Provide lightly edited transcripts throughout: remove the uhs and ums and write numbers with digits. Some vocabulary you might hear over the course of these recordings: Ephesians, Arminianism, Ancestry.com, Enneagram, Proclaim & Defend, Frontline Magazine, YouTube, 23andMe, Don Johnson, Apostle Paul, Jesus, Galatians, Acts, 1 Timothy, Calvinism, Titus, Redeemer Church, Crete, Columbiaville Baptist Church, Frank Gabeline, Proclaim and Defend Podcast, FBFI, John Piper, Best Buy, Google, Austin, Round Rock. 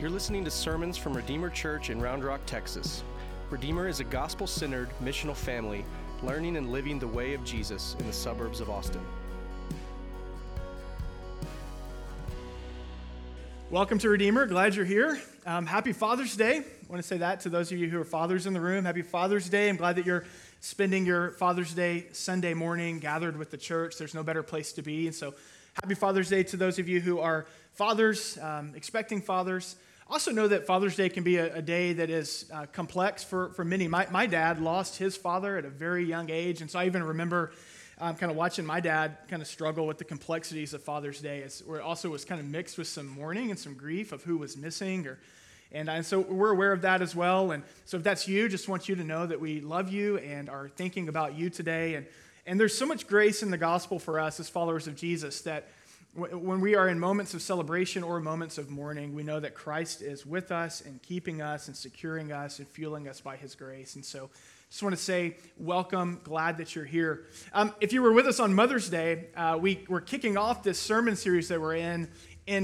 You're listening to sermons from Redeemer Church in Round Rock, Texas. Redeemer is a gospel-centered, missional family learning and living the way of Jesus in the suburbs of Austin. Welcome to Redeemer. Glad you're here. Happy Father's Day. I want to say that to those of you who are fathers in the room. Happy Father's Day. I'm glad that you're spending your Father's Day Sunday morning gathered with the church. There's no better place to be. And so happy Father's Day to those of you who are fathers, expecting fathers. Also know that Father's Day can be a day that is complex for many. My dad lost his father at a very young age, and so I even remember kind of watching my dad kind of struggle with the complexities of Father's Day, where it also was kind of mixed with some mourning and some grief of who was missing, and so we're aware of that as well. And so if that's you, just want you to know that we love you and are thinking about you today. And there's so much grace in the gospel for us as followers of Jesus that when we are in moments of celebration or moments of mourning, we know that Christ is with us and keeping us and securing us and fueling us by his grace. And so just want to say welcome, glad that you're here. If you were with us on Mother's Day, we're kicking off this sermon series that we're in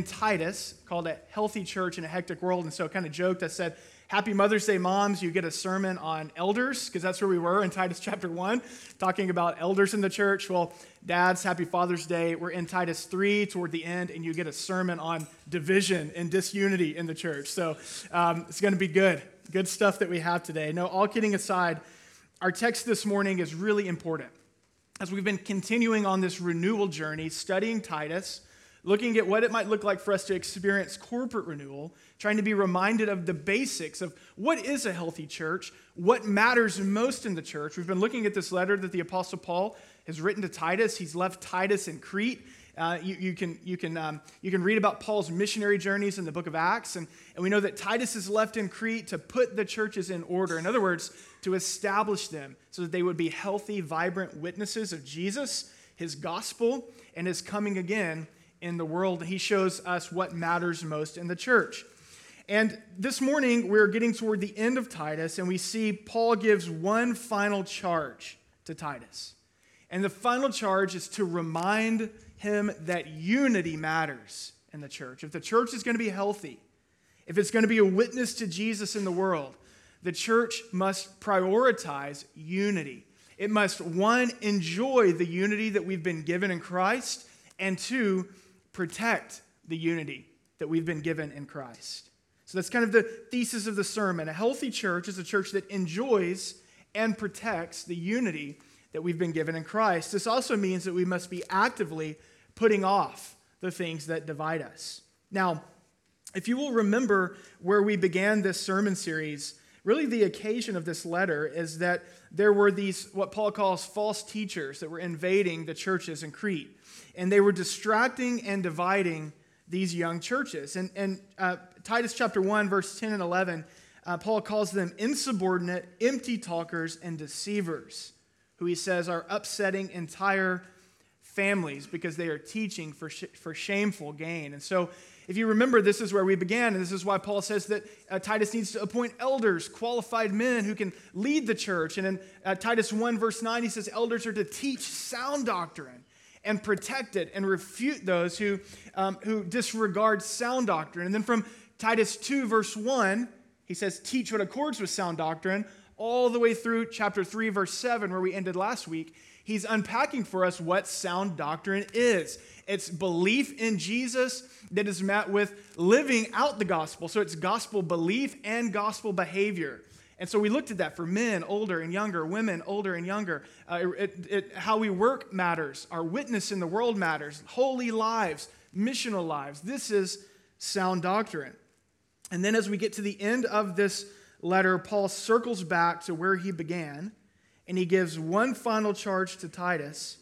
Titus called A Healthy Church in a Hectic World. And so I kind of joked, I said, happy Mother's Day, moms. You get a sermon on elders, because that's where we were in Titus chapter 1, talking about elders in the church. Well, dads, happy Father's Day. We're in Titus 3 toward the end, and you get a sermon on division and disunity in the church. So it's going to be good. Good stuff that we have today. No, all kidding aside, our text this morning is really important. As we've been continuing on this renewal journey, studying Titus, looking at what it might look like for us to experience corporate renewal, trying to be reminded of the basics of what is a healthy church, what matters most in the church. We've been looking at this letter that the Apostle Paul has written to Titus. He's left Titus in Crete. You can read about Paul's missionary journeys in the book of Acts, and we know that Titus is left in Crete to put the churches in order. In other words, to establish them so that they would be healthy, vibrant witnesses of Jesus, his gospel, and his coming again in the world. He shows us what matters most in the church. And this morning, we're getting toward the end of Titus, and we see Paul gives one final charge to Titus. And the final charge is to remind him that unity matters in the church. If the church is going to be healthy, if it's going to be a witness to Jesus in the world, the church must prioritize unity. It must, one, enjoy the unity that we've been given in Christ, and two, protect the unity that we've been given in Christ. So that's kind of the thesis of the sermon. A healthy church is a church that enjoys and protects the unity that we've been given in Christ. This also means that we must be actively putting off the things that divide us. Now, if you will remember where we began this sermon series, really the occasion of this letter is that there were these, what Paul calls false teachers, that were invading the churches in Crete. And they were distracting and dividing these young churches. And Titus chapter 1, verse 10 and 11, Paul calls them insubordinate, empty talkers, and deceivers, who he says are upsetting entire families because they are teaching for shameful gain. And so if you remember, this is where we began, and this is why Paul says that Titus needs to appoint elders, qualified men who can lead the church. And in Titus 1, verse 9, he says elders are to teach sound doctrine and protect it and refute those who disregard sound doctrine. And then from Titus 2, verse 1, he says, teach what accords with sound doctrine, all the way through chapter 3, verse 7, where we ended last week. He's unpacking for us what sound doctrine is. It's belief in Jesus that is met with living out the gospel. So it's gospel belief and gospel behavior. And so we looked at that for men, older and younger, women, older and younger. How we work matters. Our witness in the world matters. Holy lives, missional lives. This is sound doctrine. And then as we get to the end of this letter, Paul circles back to where he began, and he gives one final charge to Titus,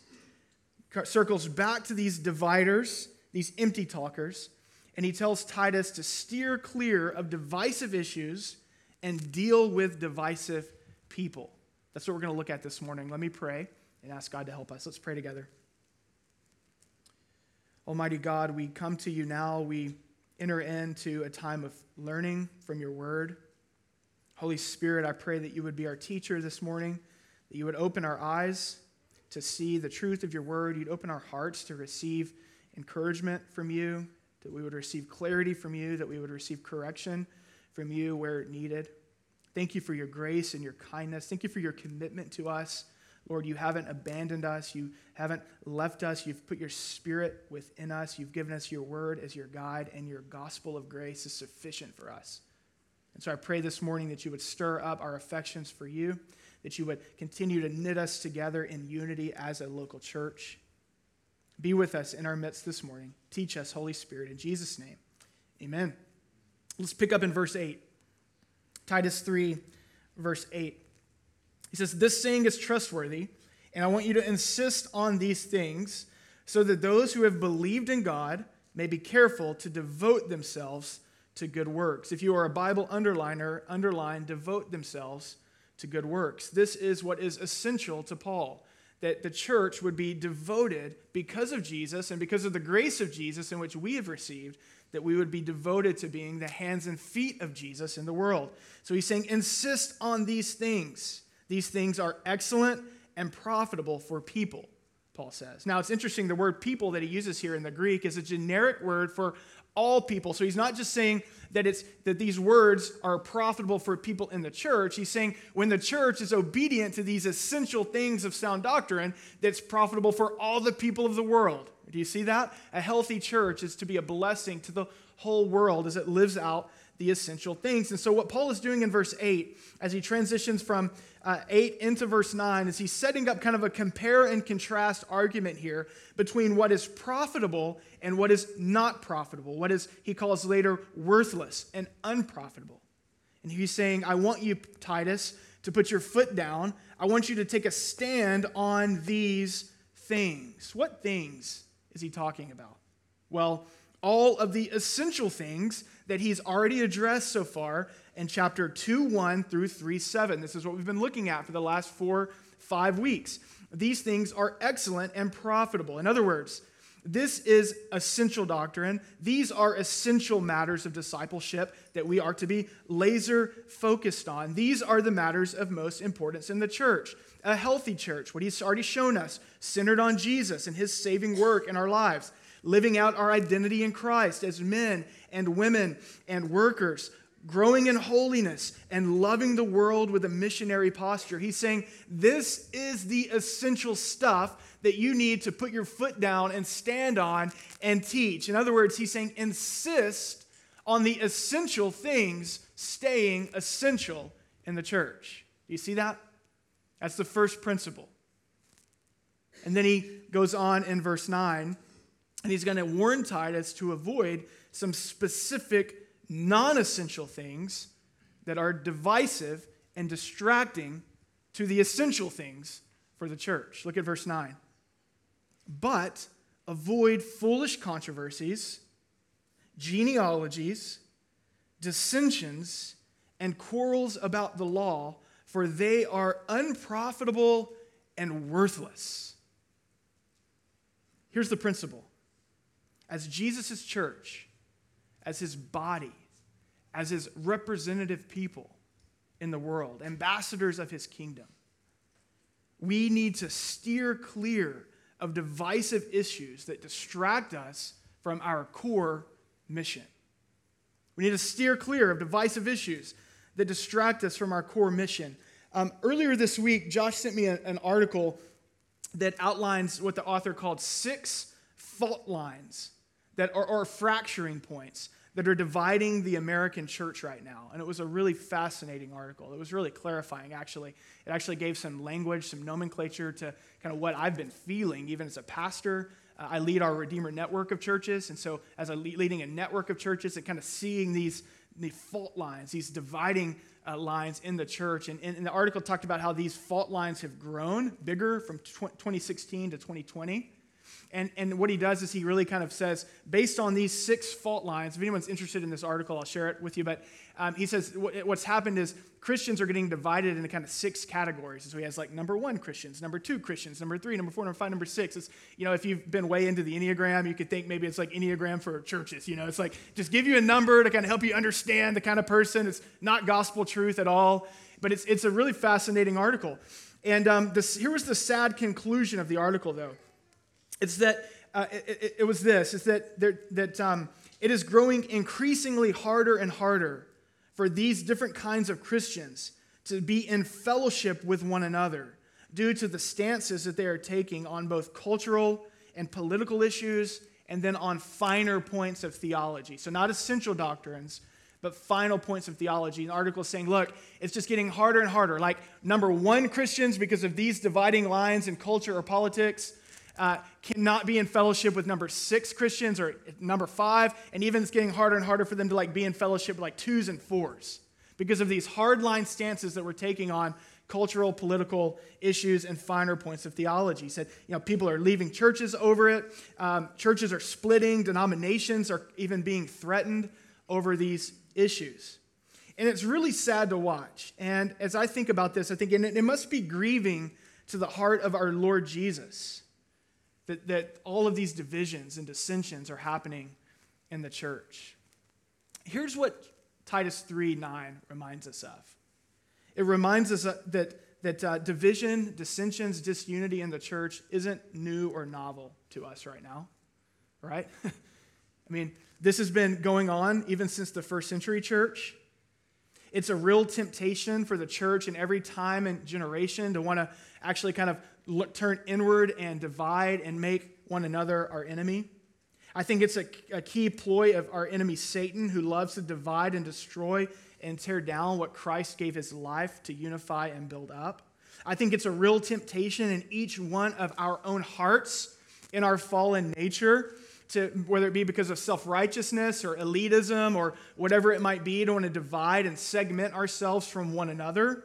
circles back to these dividers, these empty talkers, and he tells Titus to steer clear of divisive issues and deal with divisive people. That's what we're going to look at this morning. Let me pray and ask God to help us. Let's pray together. Almighty God, we come to you now. We enter into a time of learning from your word. Holy Spirit, I pray that you would be our teacher this morning, that you would open our eyes to see the truth of your word. You'd open our hearts to receive encouragement from you, that we would receive clarity from you, that we would receive correction from you where needed. Thank you for your grace and your kindness. Thank you for your commitment to us. Lord, you haven't abandoned us. You haven't left us. You've put your spirit within us. You've given us your word as your guide, and your gospel of grace is sufficient for us. And so I pray this morning that you would stir up our affections for you, that you would continue to knit us together in unity as a local church. Be with us in our midst this morning. Teach us, Holy Spirit, in Jesus' name. Amen. Let's pick up in verse 8. Titus 3, verse 8. He says, "This saying is trustworthy, and I want you to insist on these things so that those who have believed in God may be careful to devote themselves to good works." If you are a Bible underliner, underline "devote themselves to good works." This is what is essential to Paul, that the church would be devoted because of Jesus and because of the grace of Jesus in which we have received, that we would be devoted to being the hands and feet of Jesus in the world. So he's saying, insist on these things. These things are excellent and profitable for people, Paul says. Now, it's interesting, the word people that he uses here in the Greek is a generic word for all people. So he's not just saying that it's that these words are profitable for people in the church. He's saying when the church is obedient to these essential things of sound doctrine, that's profitable for all the people of the world. Do you see that? A healthy church is to be a blessing to the whole world as it lives out the essential things. And so what Paul is doing in verse 8, as he transitions from 8 into verse 9, is he's setting up kind of a compare and contrast argument here between what is profitable and what is not profitable, what is, he calls later, worthless and unprofitable. And he's saying, I want you, Titus, to put your foot down. I want you to take a stand on these things. What things is he talking about? Well, all of the essential things that he's already addressed so far in chapter 2:1 through 3:7. This is what we've been looking at for the last 4-5 weeks. These things are excellent and profitable. In other words, this is essential doctrine. These are essential matters of discipleship that we are to be laser focused on. These are the matters of most importance in the church. A healthy church, what he's already shown us, centered on Jesus and his saving work in our lives. Living out our identity in Christ as men and women and workers, growing in holiness and loving the world with a missionary posture. He's saying this is the essential stuff that you need to put your foot down and stand on and teach. In other words, he's saying insist on the essential things staying essential in the church. Do you see that? That's the first principle. And then he goes on in verse 9. And he's going to warn Titus to avoid some specific non-essential things that are divisive and distracting to the essential things for the church. Look at verse 9. But avoid foolish controversies, genealogies, dissensions, and quarrels about the law, for they are unprofitable and worthless. Here's the principle. As Jesus' church, as his body, as his representative people in the world, ambassadors of his kingdom, we need to steer clear of divisive issues that distract us from our core mission. We need to steer clear of divisive issues that distract us from our core mission. Earlier this week, Josh sent me an article that outlines what the author called 6 fault lines that are fracturing points that are dividing the American church right now. And it was a really fascinating article. It was really clarifying, actually. It actually gave some language, some nomenclature to kind of what I've been feeling, even as a pastor. I lead our Redeemer network of churches. And so as I'm leading a network of churches and kind of seeing these fault lines, these dividing lines in the church. And the article talked about how these fault lines have grown bigger from 2016 to 2020. And what he does is he really kind of says, based on these 6 fault lines, if anyone's interested in this article, I'll share it with you, but he says what's happened is Christians are getting divided into kind of 6 categories. So he has like number 1 Christians, number 2 Christians, number 3, number 4, number 5, number 6. It's, you know, if you've been way into the Enneagram, you could think maybe it's like Enneagram for churches. You know, it's like just give you a number to kind of help you understand the kind of person. It's not gospel truth at all, but it's a really fascinating article. And here was the sad conclusion of the article, though. It's that it was this. It's that it is growing increasingly harder and harder for these different kinds of Christians to be in fellowship with one another due to the stances that they are taking on both cultural and political issues, and then on finer points of theology. So not essential doctrines, but final points of theology. An article saying, look, it's just getting harder and harder. Like, number one, Christians, because of these dividing lines in culture or politics, cannot be in fellowship with number six Christians or number five, and even it's getting harder and harder for them to like be in fellowship with like twos and fours because of these hardline stances that we're taking on cultural, political issues, and finer points of theology. He said, you know, people are leaving churches over it. Churches are splitting. Denominations are even being threatened over these issues. And it's really sad to watch. And as I think about this, I think, and it must be grieving to the heart of our Lord Jesus that all of these divisions and dissensions are happening in the church. Here's what Titus 3:9 reminds us of. It reminds us that division, dissensions, disunity in the church isn't new or novel to us right now, right? I mean, this has been going on even since the first century church. It's a real temptation for the church in every time and generation to want to actually kind of turn inward and divide and make one another our enemy. I think it's a key ploy of our enemy Satan, who loves to divide and destroy and tear down what Christ gave his life to unify and build up. I think it's a real temptation in each one of our own hearts in our fallen nature, to whether it be because of self-righteousness or elitism or whatever it might be, to want to divide and segment ourselves from one another.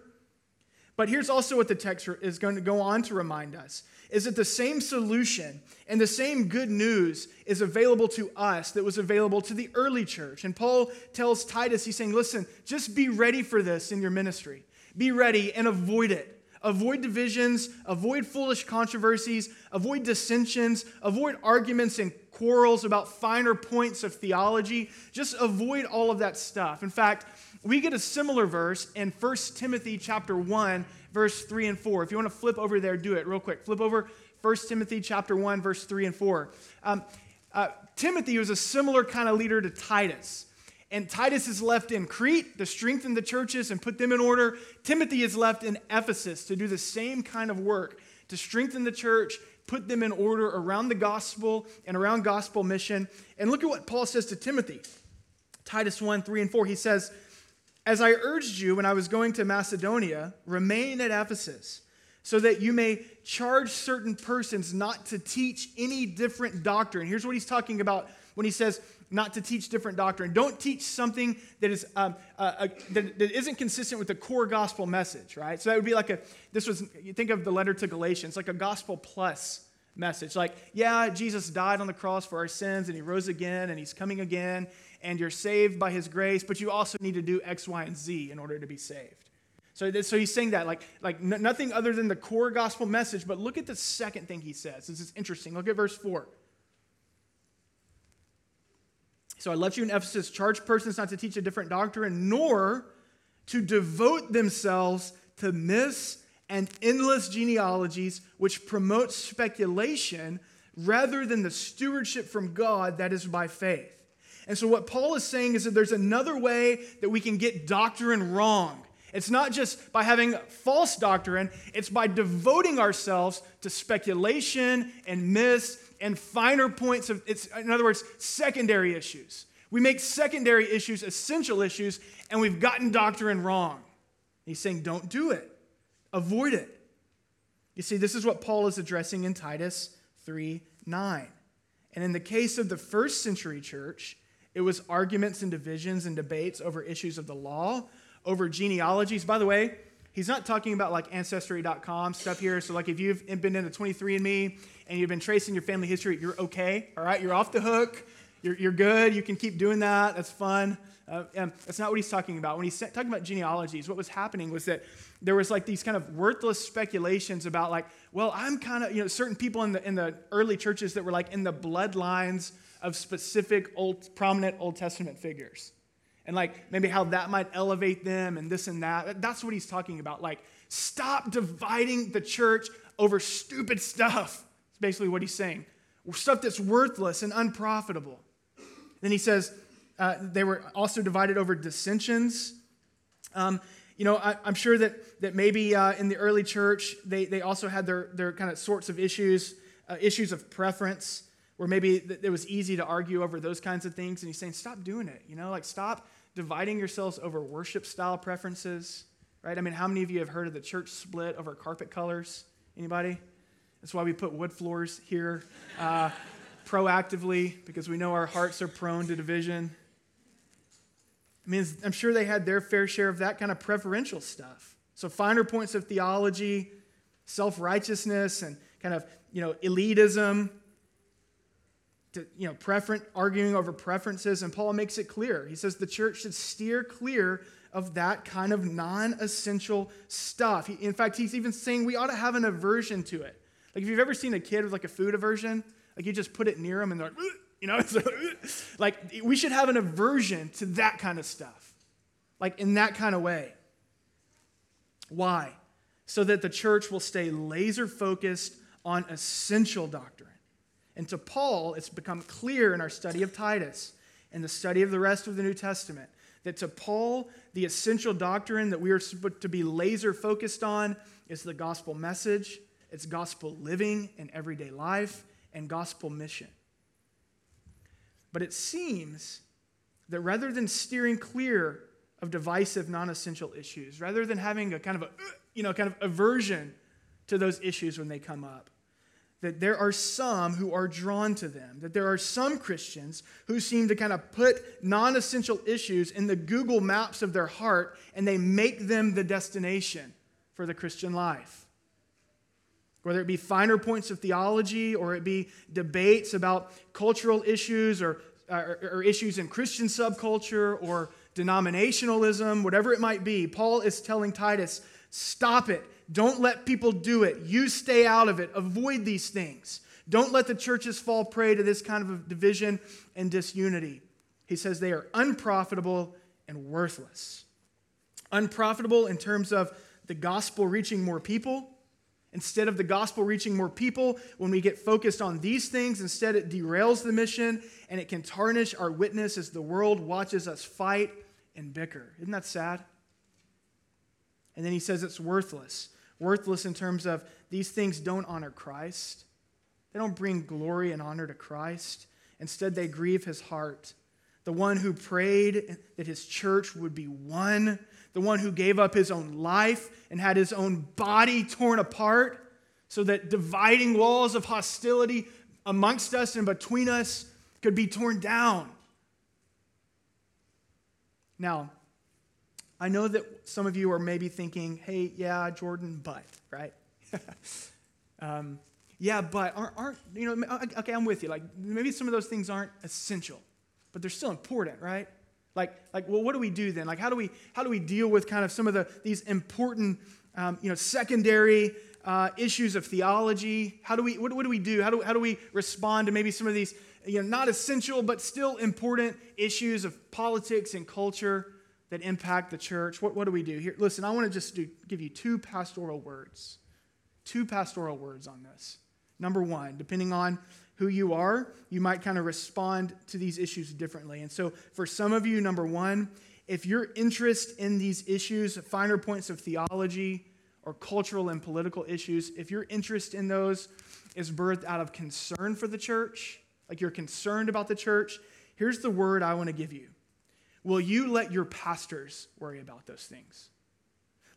But here's also what the text is going to go on to remind us, is that the same solution and the same good news is available to us that was available to the early church. And Paul tells Titus, he's saying, listen, just be ready for this in your ministry. Be ready and avoid it. Avoid divisions, avoid foolish controversies, avoid dissensions, avoid arguments and quarrels about finer points of theology. Just avoid all of that stuff. In fact, we get a similar verse in 1 Timothy chapter 1, verse 3 and 4. If you want to flip over there, do it real quick. Flip over 1 Timothy chapter 1, verse 3 and 4. Timothy was a similar kind of leader to Titus. And Titus is left in Crete to strengthen the churches and put them in order. Timothy is left in Ephesus to do the same kind of work, to strengthen the church, put them in order around the gospel and around gospel mission. And look at what Paul says to Timothy. Titus 1, 3 and 4, he says, as I urged you when I was going to Macedonia, remain at Ephesus, so that you may charge certain persons not to teach any different doctrine. Here's what he's talking about when he says, not to teach different doctrine. Don't teach something that is that isn't consistent with the core gospel message, right? So that would be like you think of the letter to Galatians, like a gospel plus message. Like, yeah, Jesus died on the cross for our sins, and he rose again, and he's coming again, and you're saved by his grace, but you also need to do X, Y, and Z in order to be saved. So he's saying that, like nothing other than the core gospel message, but look at the second thing he says. This is interesting. Look at verse 4. So I left you in Ephesus, charge persons not to teach a different doctrine, nor to devote themselves to myths and endless genealogies, which promote speculation rather than the stewardship from God that is by faith. And so what Paul is saying is that there's another way that we can get doctrine wrong. It's not just by having false doctrine, it's by devoting ourselves to speculation and myths and finer points of, in other words, secondary issues. We make secondary issues essential issues, and we've gotten doctrine wrong. And he's saying, don't do it. Avoid it. You see, this is what Paul is addressing in Titus 3:9. And in the case of the first century church, it was arguments and divisions and debates over issues of the law, over genealogies. By the way, he's not talking about like Ancestry.com stuff here. So like if you've been into 23andMe and you've been tracing your family history, you're okay, all right? You're off the hook. You're good. You can keep doing that. That's fun. And that's not what he's talking about. When he's talking about genealogies, what was happening was that there was like these kind of worthless speculations about like, well, I'm kind of, you know, certain people in the early churches that were like in the bloodlines of specific prominent Old Testament figures. And like maybe how that might elevate them and this and that. That's what he's talking about. Like, stop dividing the church over stupid stuff. That's basically what he's saying. Stuff that's worthless and unprofitable. Then he says they were also divided over dissensions. I'm sure that maybe in the early church, they also had their kind of sorts of issues, issues of preference, where maybe it was easy to argue over those kinds of things. And he's saying, stop doing it, stop dividing yourselves over worship style preferences, right? I mean, how many of you have heard of the church split over carpet colors? Anybody? That's why we put wood floors here proactively, because we know our hearts are prone to division. I mean, I'm sure they had their fair share of that kind of preferential stuff. So finer points of theology, self-righteousness, and kind of, elitism, arguing over preferences. And Paul makes it clear. He says the church should steer clear of that kind of non-essential stuff. In fact, he's even saying we ought to have an aversion to it. Like, if you've ever seen a kid with, like, a food aversion, like, you just put it near them and they're like, like, we should have an aversion to that kind of stuff, like, in that kind of way. Why? So that the church will stay laser-focused on essential doctrine. And to Paul, it's become clear in our study of Titus and the study of the rest of the New Testament that to Paul, the essential doctrine that we are to be laser-focused on is the gospel message, it's gospel living in everyday life, and gospel mission. But it seems that rather than steering clear of divisive, non-essential issues, rather than having a kind of aversion to those issues when they come up, that there are some who are drawn to them, that there are some Christians who seem to kind of put non-essential issues in the Google Maps of their heart, and they make them the destination for the Christian life. Whether it be finer points of theology, or it be debates about cultural issues, or issues in Christian subculture, or denominationalism, whatever it might be, Paul is telling Titus, stop it. Don't let people do it. You stay out of it. Avoid these things. Don't let the churches fall prey to this kind of division and disunity. He says they are unprofitable and worthless. Unprofitable in terms of the gospel reaching more people. Instead of the gospel reaching more people, when we get focused on these things, instead it derails the mission, and it can tarnish our witness as the world watches us fight and bicker. Isn't that sad? And then he says it's worthless. Worthless in terms of these things don't honor Christ. They don't bring glory and honor to Christ. Instead, they grieve his heart. The one who prayed that his church would be one, the one who gave up his own life and had his own body torn apart so that dividing walls of hostility amongst us and between us could be torn down. Now, I know that some of you are maybe thinking, hey, yeah, Jordan, but, right? Yeah, but aren't, okay, I'm with you. Like, maybe some of those things aren't essential, but they're still important, right? Like, well, what do we do then? Like, how do we deal with kind of some of these important, secondary issues of theology? What do we do? How do we respond to maybe some of these, not essential but still important issues of politics and culture that impact the church? What do we do here? Listen, I want to just give you two pastoral words on this. Number one, depending on who you are, you might kind of respond to these issues differently. And so for some of you, number one, if your interest in these issues, finer points of theology or cultural and political issues, if your interest in those is birthed out of concern for the church, like you're concerned about the church, here's the word I want to give you. Will you let your pastors worry about those things?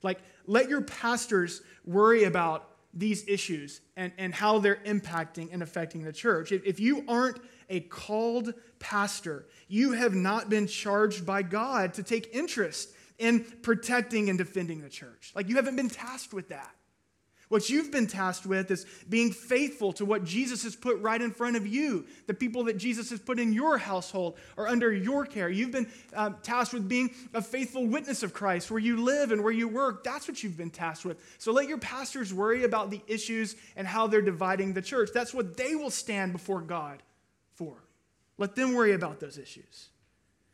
Like, let your pastors worry about these issues and how they're impacting and affecting the church. If you aren't a called pastor, you have not been charged by God to take interest in protecting and defending the church. Like, you haven't been tasked with that. What you've been tasked with is being faithful to what Jesus has put right in front of you, the people that Jesus has put in your household or under your care. You've been tasked with being a faithful witness of Christ where you live and where you work. That's what you've been tasked with. So let your pastors worry about the issues and how they're dividing the church. That's what they will stand before God for. Let them worry about those issues.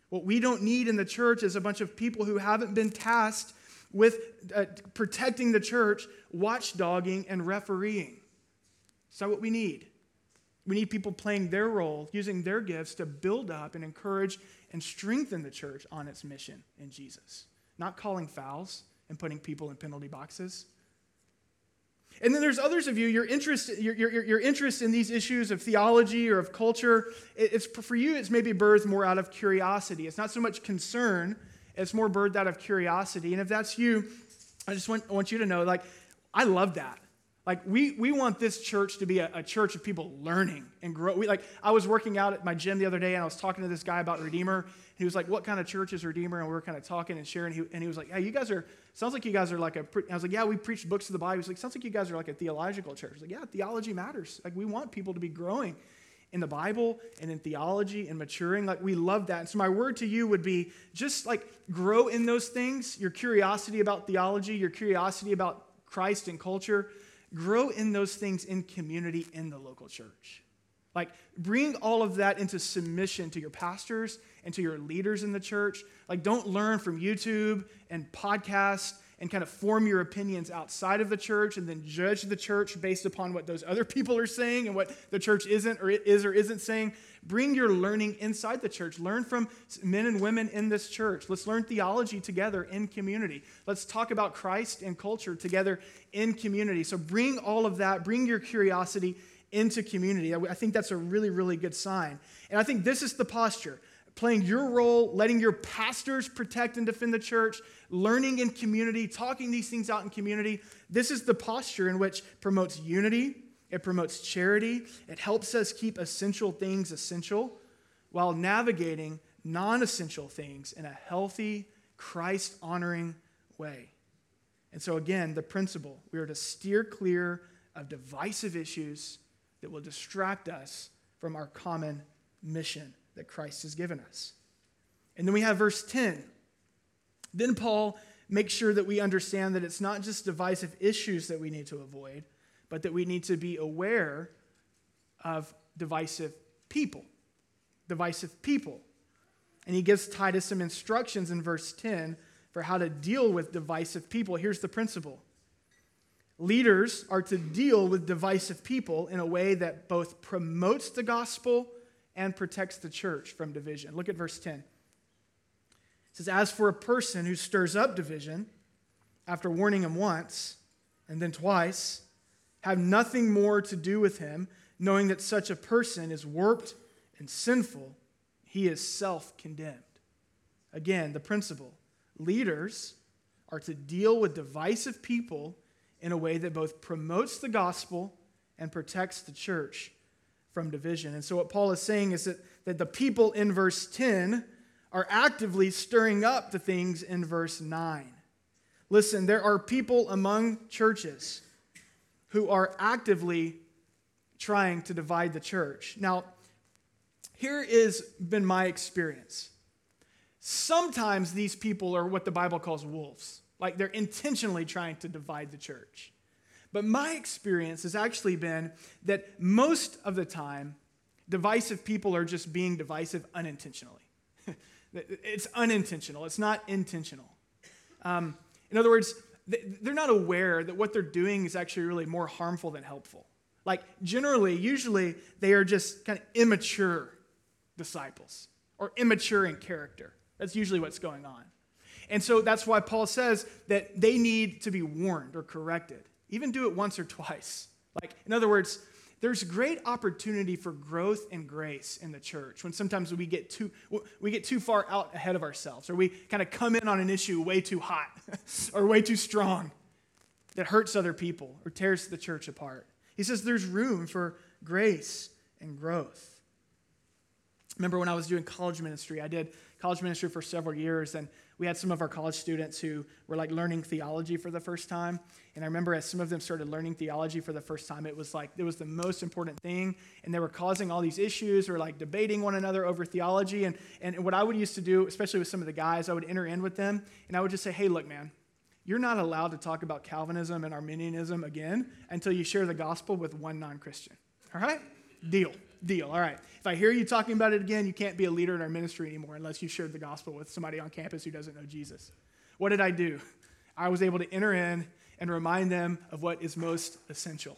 What we don't need in the church is a bunch of people who haven't been tasked with protecting the church, watchdogging and refereeing. That's not what we need. We need people playing their role, using their gifts to build up and encourage and strengthen the church on its mission in Jesus. Not calling fouls and putting people in penalty boxes. And then there's others of you, your interest in these issues of theology or of culture, it's maybe birthed more out of curiosity. It's not so much concern, it's more birthed out of curiosity. And if that's you, I just want you to know, like, I love that. Like, we want this church to be a church of people learning and grow. I was working out at my gym the other day, and I was talking to this guy about Redeemer. He was like, what kind of church is Redeemer? And we were kind of talking and sharing. And he was like, yeah, sounds like you guys are like a, I was like, yeah, we preach books of the Bible. He was like, sounds like you guys are like a theological church. I was like, yeah, theology matters. Like, we want people to be growing in the Bible and in theology and maturing. Like, we love that. And so my word to you would be just, like, grow in those things, your curiosity about theology, your curiosity about Christ and culture. Grow in those things in community in the local church. Like, bring all of that into submission to your pastors and to your leaders in the church. Like, don't learn from YouTube and podcasts and kind of form your opinions outside of the church and then judge the church based upon what those other people are saying and what the church isn't or is or isn't saying. Bring your learning inside the church. Learn from men and women in this church. Let's learn theology together in community. Let's talk about Christ and culture together in community. So bring all of that, bring your curiosity into community. I think that's a really, really good sign. And I think this is the posture. Playing your role, letting your pastors protect and defend the church, learning in community, talking these things out in community. This is the posture in which promotes unity, it promotes charity, it helps us keep essential things essential while navigating non-essential things in a healthy, Christ-honoring way. And so again, the principle, we are to steer clear of divisive issues that will distract us from our common mission that Christ has given us. And then we have verse 10. Then Paul makes sure that we understand that it's not just divisive issues that we need to avoid, but that we need to be aware of divisive people. Divisive people. And he gives Titus some instructions in verse 10 for how to deal with divisive people. Here's the principle. Leaders are to deal with divisive people in a way that both promotes the gospel and protects the church from division. Look at verse 10. It says, as for a person who stirs up division, after warning him once and then twice, have nothing more to do with him, knowing that such a person is warped and sinful. He is self-condemned. Again, the principle. Leaders are to deal with divisive people in a way that both promotes the gospel and protects the church from division. And so what Paul is saying is that the people in verse 10 are actively stirring up the things in verse 9. Listen, there are people among churches who are actively trying to divide the church. Now, here has been my experience. Sometimes these people are what the Bible calls wolves. Like, they're intentionally trying to divide the church. But my experience has actually been that most of the time, divisive people are just being divisive unintentionally. It's unintentional. It's not intentional. In other words, they're not aware that what they're doing is actually really more harmful than helpful. Like, usually, they are just kind of immature disciples or immature in character. That's usually what's going on. And so that's why Paul says that they need to be warned or corrected. Even do it once or twice. Like, in other words, there's great opportunity for growth and grace in the church when sometimes we get too far out ahead of ourselves, or we kind of come in on an issue way too hot or way too strong that hurts other people or tears the church apart. He says there's room for grace and growth. Remember when I was doing college ministry, I did college ministry for several years, and we had some of our college students who were like learning theology for the first time. And I remember as some of them started learning theology for the first time, it was the most important thing. And they were causing all these issues, or like debating one another over theology. And what I would used to do, especially with some of the guys, I would enter in with them and I would just say, hey, look, man, you're not allowed to talk about Calvinism and Arminianism again until you share the gospel with one non-Christian. All right? Deal. All right. If I hear you talking about it again, you can't be a leader in our ministry anymore unless you shared the gospel with somebody on campus who doesn't know Jesus. What did I do? I was able to enter in and remind them of what is most essential.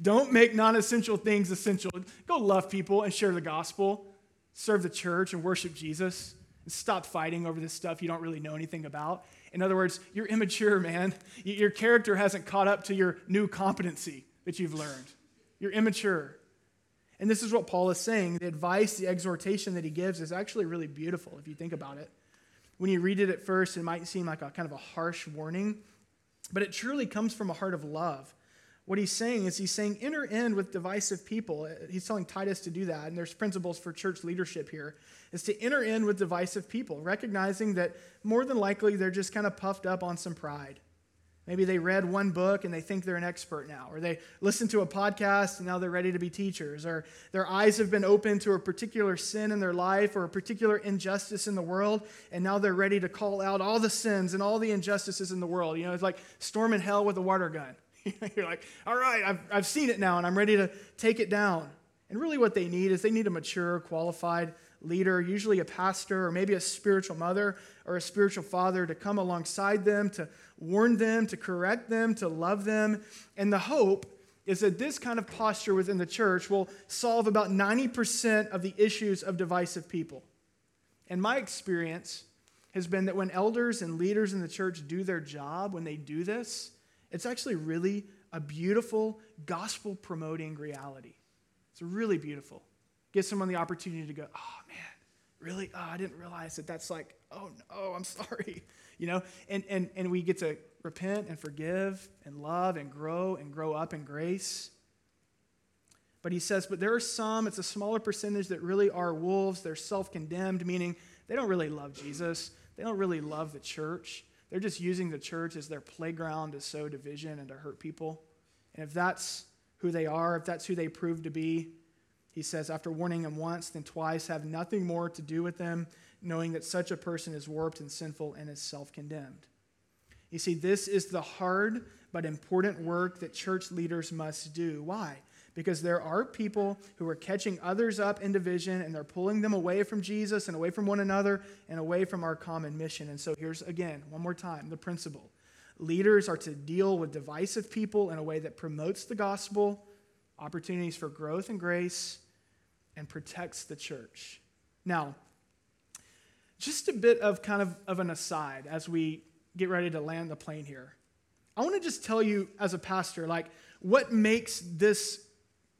Don't make non-essential things essential. Go love people and share the gospel, serve the church and worship Jesus, and stop fighting over this stuff you don't really know anything about. In other words, you're immature, man. Your character hasn't caught up to your new competency that you've learned. You're immature. And this is what Paul is saying. The advice, the exhortation that he gives is actually really beautiful if you think about it. When you read it at first, it might seem like a kind of a harsh warning, but it truly comes from a heart of love. What he's saying is enter in with divisive people. He's telling Titus to do that, and there's principles for church leadership here, is to enter in with divisive people, recognizing that more than likely they're just kind of puffed up on some pride. Maybe they read one book and they think they're an expert now, or they listened to a podcast and now they're ready to be teachers, or their eyes have been opened to a particular sin in their life or a particular injustice in the world, and now they're ready to call out all the sins and all the injustices in the world. You know, it's like storming hell with a water gun. You're like, all right, I've seen it now and I'm ready to take it down. And really what they need is they need a mature, qualified leader, usually a pastor or maybe a spiritual mother or a spiritual father to come alongside them, to warn them, to correct them, to love them. And the hope is that this kind of posture within the church will solve about 90% of the issues of divisive people. And my experience has been that when elders and leaders in the church do their job, when they do this, it's actually really a beautiful gospel-promoting reality. It's really beautiful. Gives someone the opportunity to go, oh, man, really? Oh, I didn't realize that that's like, oh, no, I'm sorry. You know, and we get to repent and forgive and love and grow up in grace. But he says, but there are some, it's a smaller percentage that really are wolves. They're self-condemned, meaning they don't really love Jesus. They don't really love the church. They're just using the church as their playground to sow division and to hurt people. And if that's who they are, if that's who they prove to be, he says, after warning them once, then twice, have nothing more to do with them, knowing that such a person is warped and sinful and is self-condemned. You see, this is the hard but important work that church leaders must do. Why? Because there are people who are catching others up in division, and they're pulling them away from Jesus and away from one another and away from our common mission. And so here's, again, one more time, the principle. Leaders are to deal with divisive people in a way that promotes the gospel, opportunities for growth and grace, and protects the church. Now, just a bit of kind of an aside as we get ready to land the plane here. I want to just tell you as a pastor, like, what makes this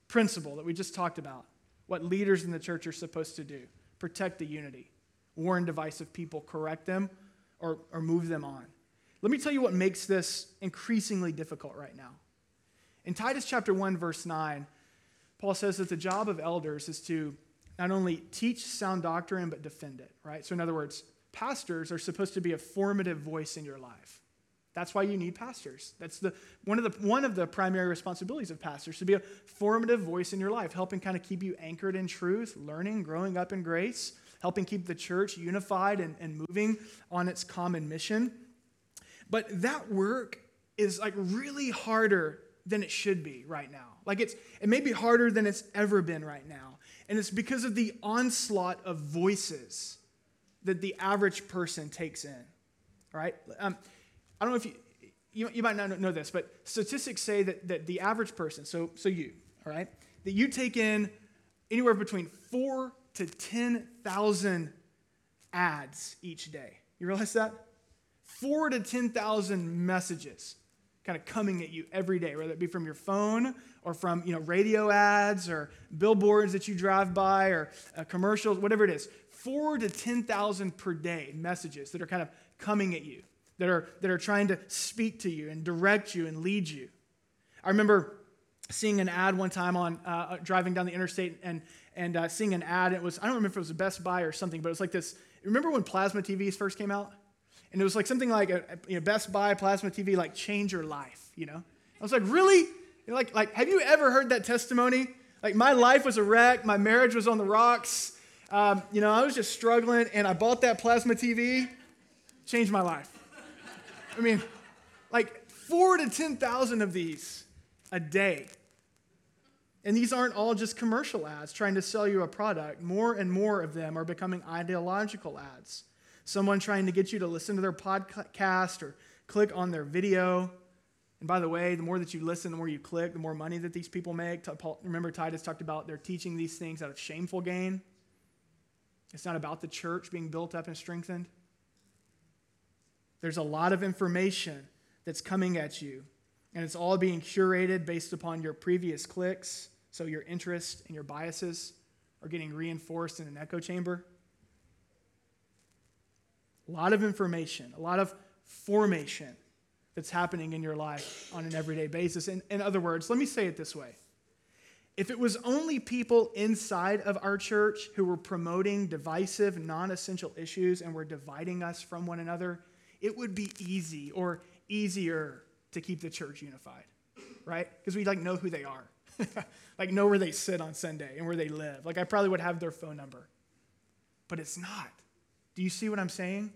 principle that we just talked about, what leaders in the church are supposed to do, protect the unity, warn divisive people, correct them, or move them on. Let me tell you what makes this increasingly difficult right now. In Titus chapter 1, verse 9, Paul says that the job of elders is to not only teach sound doctrine, but defend it, right? So in other words, pastors are supposed to be a formative voice in your life. That's why you need pastors. That's one of the primary responsibilities of pastors, to be a formative voice in your life, helping kind of keep you anchored in truth, learning, growing up in grace, helping keep the church unified and moving on its common mission. But that work is like really harder than it should be right now. Like it may be harder than it's ever been right now. And it's because of the onslaught of voices that the average person takes in, right? I don't know if you might not know this, but statistics say that the average person, so you, all right, that you take in anywhere between 4,000 to 10,000 ads each day. You realize that? 4,000 to 10,000 messages kind of coming at you every day, whether it be from your phone or from, you know, radio ads or billboards that you drive by or commercials, whatever it is. 4,000 to 10,000 per day messages that are kind of coming at you, that are trying to speak to you and direct you and lead you. I remember seeing an ad one time on driving down the interstate and seeing an ad. It was, I don't remember if it was a Best Buy or something, but it was like this. Remember when plasma TVs first came out? And it was like something like a, you know, Best Buy plasma TV, like change your life, you know? I was like, really? You're like, have you ever heard that testimony? Like, my life was a wreck. My marriage was on the rocks. You know, I was just struggling, and I bought that plasma TV. Changed my life. I mean, like 4,000 to 10,000 of these a day. And these aren't all just commercial ads trying to sell you a product. More and more of them are becoming ideological ads. Someone trying to get you to listen to their podcast or click on their video. And by the way, the more that you listen, the more you click, the more money that these people make. Remember, Titus talked about they're teaching these things out of shameful gain. It's not about the church being built up and strengthened. There's a lot of information that's coming at you, and it's all being curated based upon your previous clicks, so your interests and your biases are getting reinforced in an echo chamber. A lot of information, a lot of formation that's happening in your life on an everyday basis. In other words, let me say it this way. If it was only people inside of our church who were promoting divisive, non-essential issues and were dividing us from one another, it would be easy or easier to keep the church unified, right? Because we know who they are, know where they sit on Sunday and where they live. I probably would have their phone number, but it's not. Do you see what I'm saying?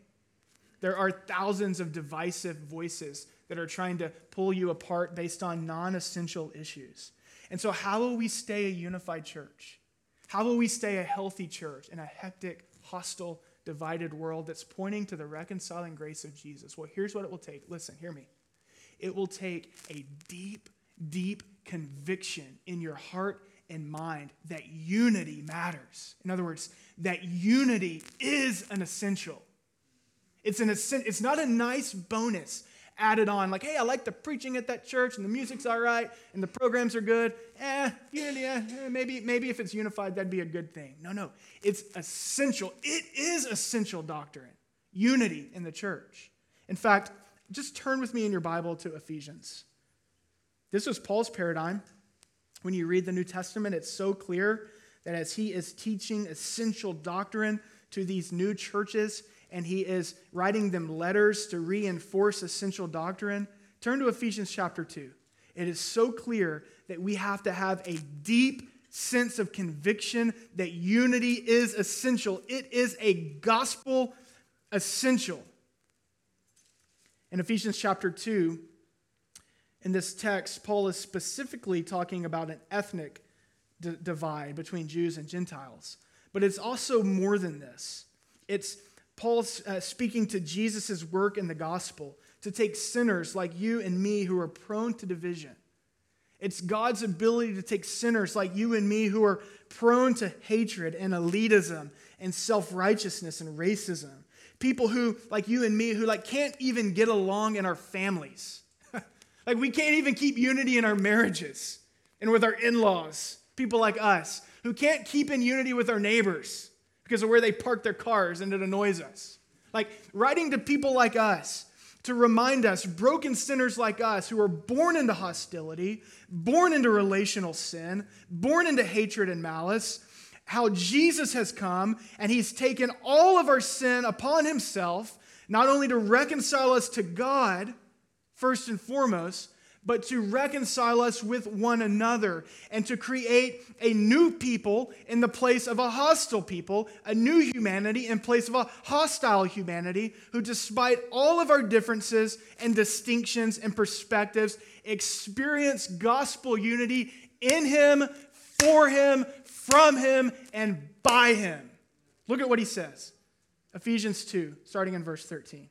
There are thousands of divisive voices that are trying to pull you apart based on non-essential issues. And so how will we stay a unified church? How will we stay a healthy church in a hectic, hostile, divided world that's pointing to the reconciling grace of Jesus? Well, here's what it will take. Listen, hear me. It will take a deep, deep conviction in your heart and mind that unity matters. In other words, that unity is an essential. It's not a nice bonus added on, hey, I like the preaching at that church, and the music's all right, and the programs are good. Unity, maybe if it's unified, that'd be a good thing. No, it's essential. It is essential doctrine, unity in the church. In fact, just turn with me in your Bible to Ephesians. This was Paul's paradigm. When you read the New Testament, it's so clear that as he is teaching essential doctrine to these new churches, and he is writing them letters to reinforce essential doctrine, turn to Ephesians chapter 2. It is so clear that we have to have a deep sense of conviction that unity is essential. It is a gospel essential. In Ephesians chapter 2, in this text, Paul is specifically talking about an ethnic divide between Jews and Gentiles. But it's also more than this. It's Paul's speaking to Jesus' work in the gospel to take sinners like you and me who are prone to division. It's God's ability to take sinners like you and me who are prone to hatred and elitism and self-righteousness and racism. People who, like you and me, who can't even get along in our families. We can't even keep unity in our marriages and with our in-laws. People like us who can't keep in unity with our neighbors because of where they park their cars, and it annoys us. Writing to people like us to remind us, broken sinners like us who are born into hostility, born into relational sin, born into hatred and malice, how Jesus has come and he's taken all of our sin upon himself, not only to reconcile us to God, first and foremost, but to reconcile us with one another and to create a new people in the place of a hostile people, a new humanity in place of a hostile humanity who, despite all of our differences and distinctions and perspectives, experience gospel unity in him, for him, from him, and by him. Look at what he says. Ephesians 2, starting in verse 13.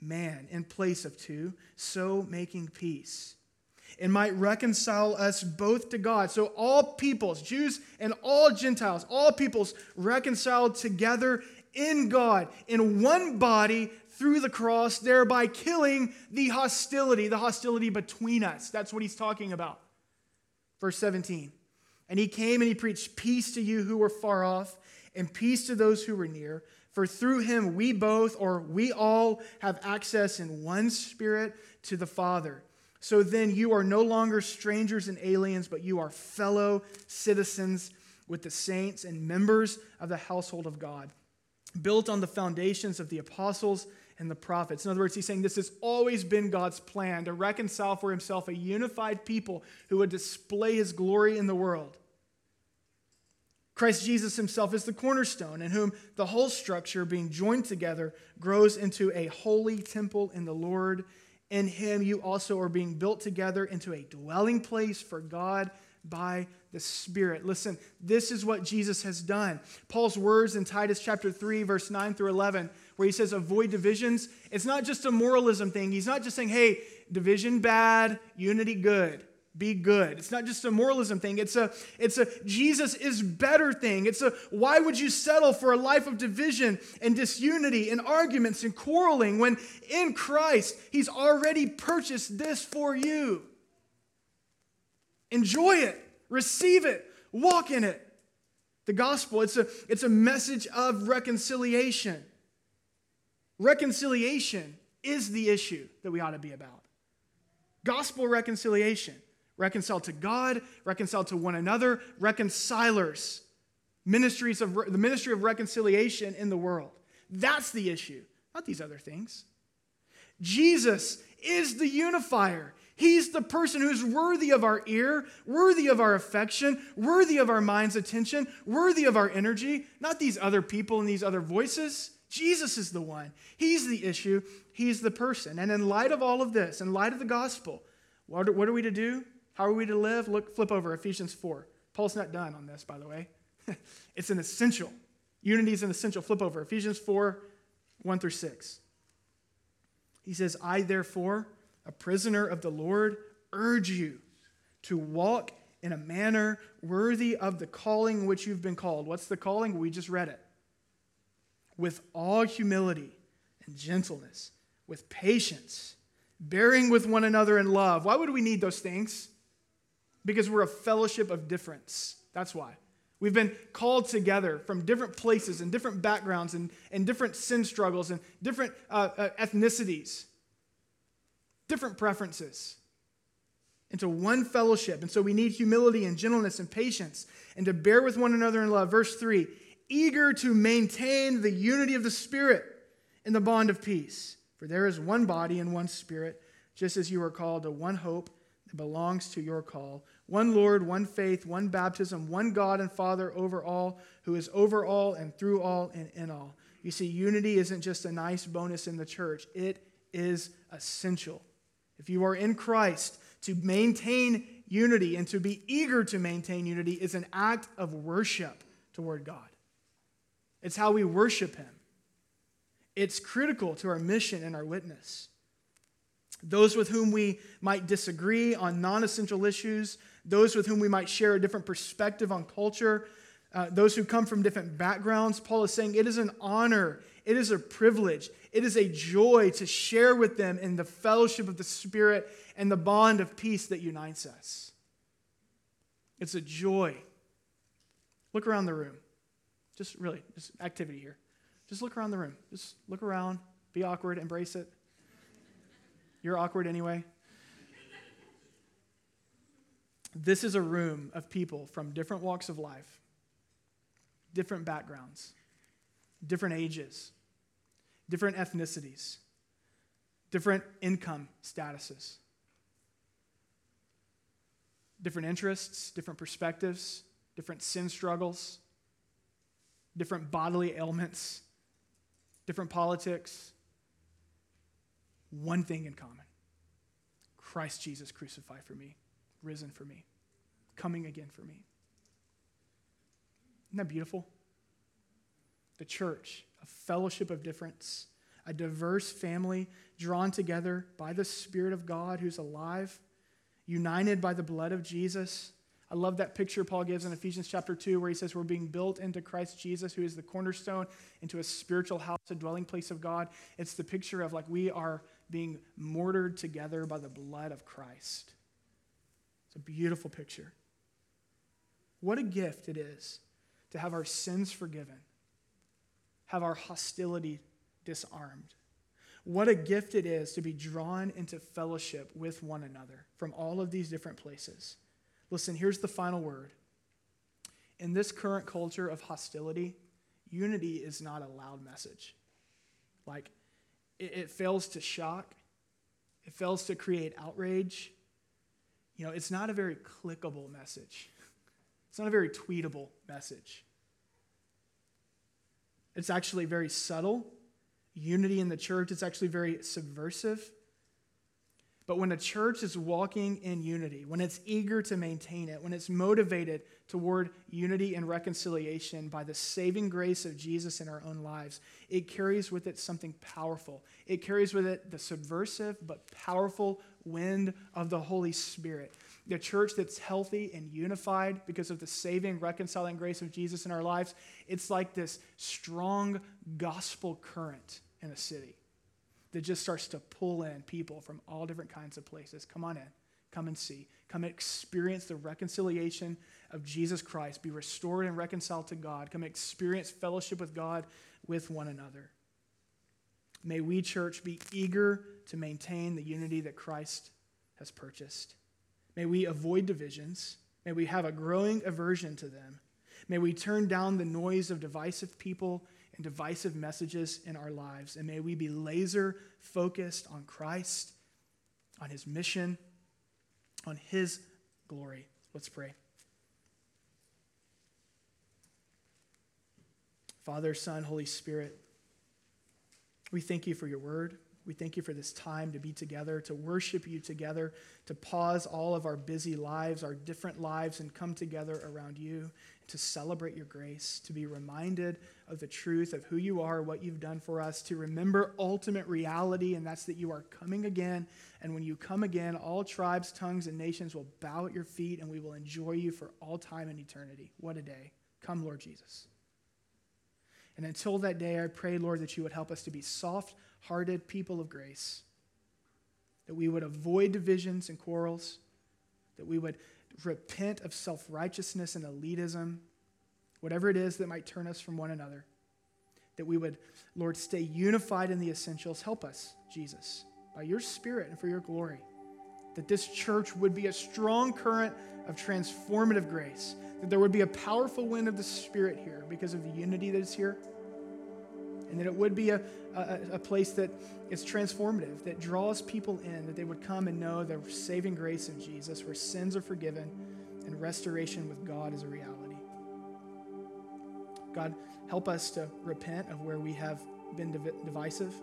man in place of two, so making peace, and might reconcile us both to God. So all peoples, Jews and all Gentiles, all peoples reconciled together in God, in one body through the cross, thereby killing the hostility between us. That's what he's talking about. Verse 17, and he came and he preached peace to you who were far off and peace to those who were near. For through him we all have access in one Spirit to the Father. So then you are no longer strangers and aliens, but you are fellow citizens with the saints and members of the household of God, built on the foundations of the apostles and the prophets. In other words, he's saying this has always been God's plan to reconcile for himself a unified people who would display his glory in the world. Christ Jesus himself is the cornerstone, in whom the whole structure being joined together grows into a holy temple in the Lord. In him you also are being built together into a dwelling place for God by the Spirit. Listen, this is what Jesus has done. Paul's words in Titus chapter 3, verse 9 through 11, where he says, avoid divisions. It's not just a moralism thing. He's not just saying, hey, division bad, unity good. Be good. It's not just a moralism thing. It's a Jesus is better thing. It's a why would you settle for a life of division and disunity and arguments and quarreling when in Christ he's already purchased this for you. Enjoy it. Receive it. Walk in it. The gospel, it's a message of reconciliation. Reconciliation is the issue that we ought to be about. Gospel reconciliation. Reconciled to God, reconciled to one another, reconcilers, the ministry of reconciliation in the world. That's the issue, not these other things. Jesus is the unifier. He's the person who's worthy of our ear, worthy of our affection, worthy of our mind's attention, worthy of our energy, not these other people and these other voices. Jesus is the one. He's the issue. He's the person. And in light of all of this, in light of the gospel, what are we to do? How are we to live? Look, flip over, Ephesians 4. Paul's not done on this, by the way. It's an essential. Unity is an essential. Flip over, Ephesians 4, 1 through 6. He says, I, therefore, a prisoner of the Lord, urge you to walk in a manner worthy of the calling which you've been called. What's the calling? We just read it. With all humility and gentleness, with patience, bearing with one another in love. Why would we need those things? Because we're a fellowship of difference. That's why. We've been called together from different places and different backgrounds and different sin struggles and different ethnicities, different preferences into one fellowship. And so we need humility and gentleness and patience and to bear with one another in love. Verse 3, eager to maintain the unity of the Spirit in the bond of peace. For there is one body and one Spirit, just as you are called to one hope that belongs to your call. One Lord, one faith, one baptism, one God and Father over all, who is over all and through all and in all. You see, unity isn't just a nice bonus in the church. It is essential. If you are in Christ, to maintain unity and to be eager to maintain unity is an act of worship toward God. It's how we worship him. It's critical to our mission and our witness. Those with whom we might disagree on non-essential issues, those with whom we might share a different perspective on culture, those who come from different backgrounds, Paul is saying it is an honor, it is a privilege, it is a joy to share with them in the fellowship of the Spirit and the bond of peace that unites us. It's a joy. Look around the room. Just activity here. Just look around the room. Just look around. Be awkward. Embrace it. You're awkward anyway. This is a room of people from different walks of life, different backgrounds, different ages, different ethnicities, different income statuses, different interests, different perspectives, different sin struggles, different bodily ailments, different politics, one thing in common. Christ Jesus crucified for me, risen for me, coming again for me. Isn't that beautiful? The church, a fellowship of difference, a diverse family drawn together by the Spirit of God who's alive, united by the blood of Jesus. I love that picture Paul gives in Ephesians chapter 2 where he says we're being built into Christ Jesus, who is the cornerstone, into a spiritual house, a dwelling place of God. It's the picture of like we are being mortared together by the blood of Christ. It's a beautiful picture. What a gift it is to have our sins forgiven, have our hostility disarmed. What a gift it is to be drawn into fellowship with one another from all of these different places. Listen, here's the final word. In this current culture of hostility, unity is not a loud message. Like, It fails to shock. It fails to create outrage. You know, it's not a very clickable message. It's not a very tweetable message. It's actually very subtle. Unity in the church, it's actually very subversive. But when a church is walking in unity, when it's eager to maintain it, when it's motivated toward unity and reconciliation by the saving grace of Jesus in our own lives, it carries with it something powerful. It carries with it the subversive but powerful wind of the Holy Spirit. The church that's healthy and unified because of the saving, reconciling grace of Jesus in our lives, it's like this strong gospel current in a city that just starts to pull in people from all different kinds of places. Come on in. Come and see. Come experience the reconciliation of Jesus Christ. Be restored and reconciled to God. Come experience fellowship with God, with one another. May we, church, be eager to maintain the unity that Christ has purchased. May we avoid divisions. May we have a growing aversion to them. May we turn down the noise of divisive people and divisive messages in our lives. And may we be laser focused on Christ, on his mission, on his glory. Let's pray. Father, Son, Holy Spirit, we thank you for your word. We thank you for this time to be together, to worship you together, to pause all of our busy lives, our different lives, and come together around you, to celebrate your grace, to be reminded of the truth of who you are, what you've done for us, to remember ultimate reality, and that's that you are coming again. And when you come again, all tribes, tongues, and nations will bow at your feet, and we will enjoy you for all time and eternity. What a day. Come, Lord Jesus. And until that day, I pray, Lord, that you would help us to be soft-hearted people of grace, that we would avoid divisions and quarrels, that we would repent of self-righteousness and elitism, whatever it is that might turn us from one another, that we would, Lord, stay unified in the essentials. Help us, Jesus, by your Spirit and for your glory, that this church would be a strong current of transformative grace, that there would be a powerful wind of the Spirit here because of the unity that is here, and that it would be a place that is transformative, that draws people in, that they would come and know the saving grace of Jesus, where sins are forgiven and restoration with God is a reality. God, help us to repent of where we have been divisive.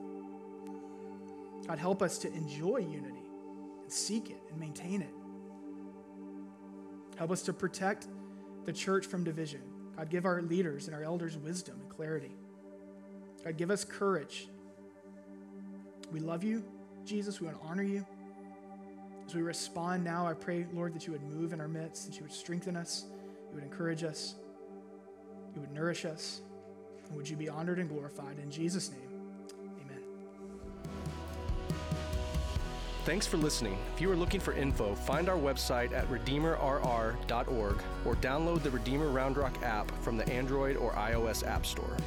God, help us to enjoy unity and seek it and maintain it. Help us to protect the church from division. God, give our leaders and our elders wisdom and clarity. God, give us courage. We love you, Jesus. We want to honor you. As we respond now, I pray, Lord, that you would move in our midst, that you would strengthen us, you would encourage us, you would nourish us, and would you be honored and glorified. In Jesus' name, amen. Thanks for listening. If you are looking for info, find our website at redeemerrr.org or download the Redeemer Round Rock app from the Android or iOS App Store.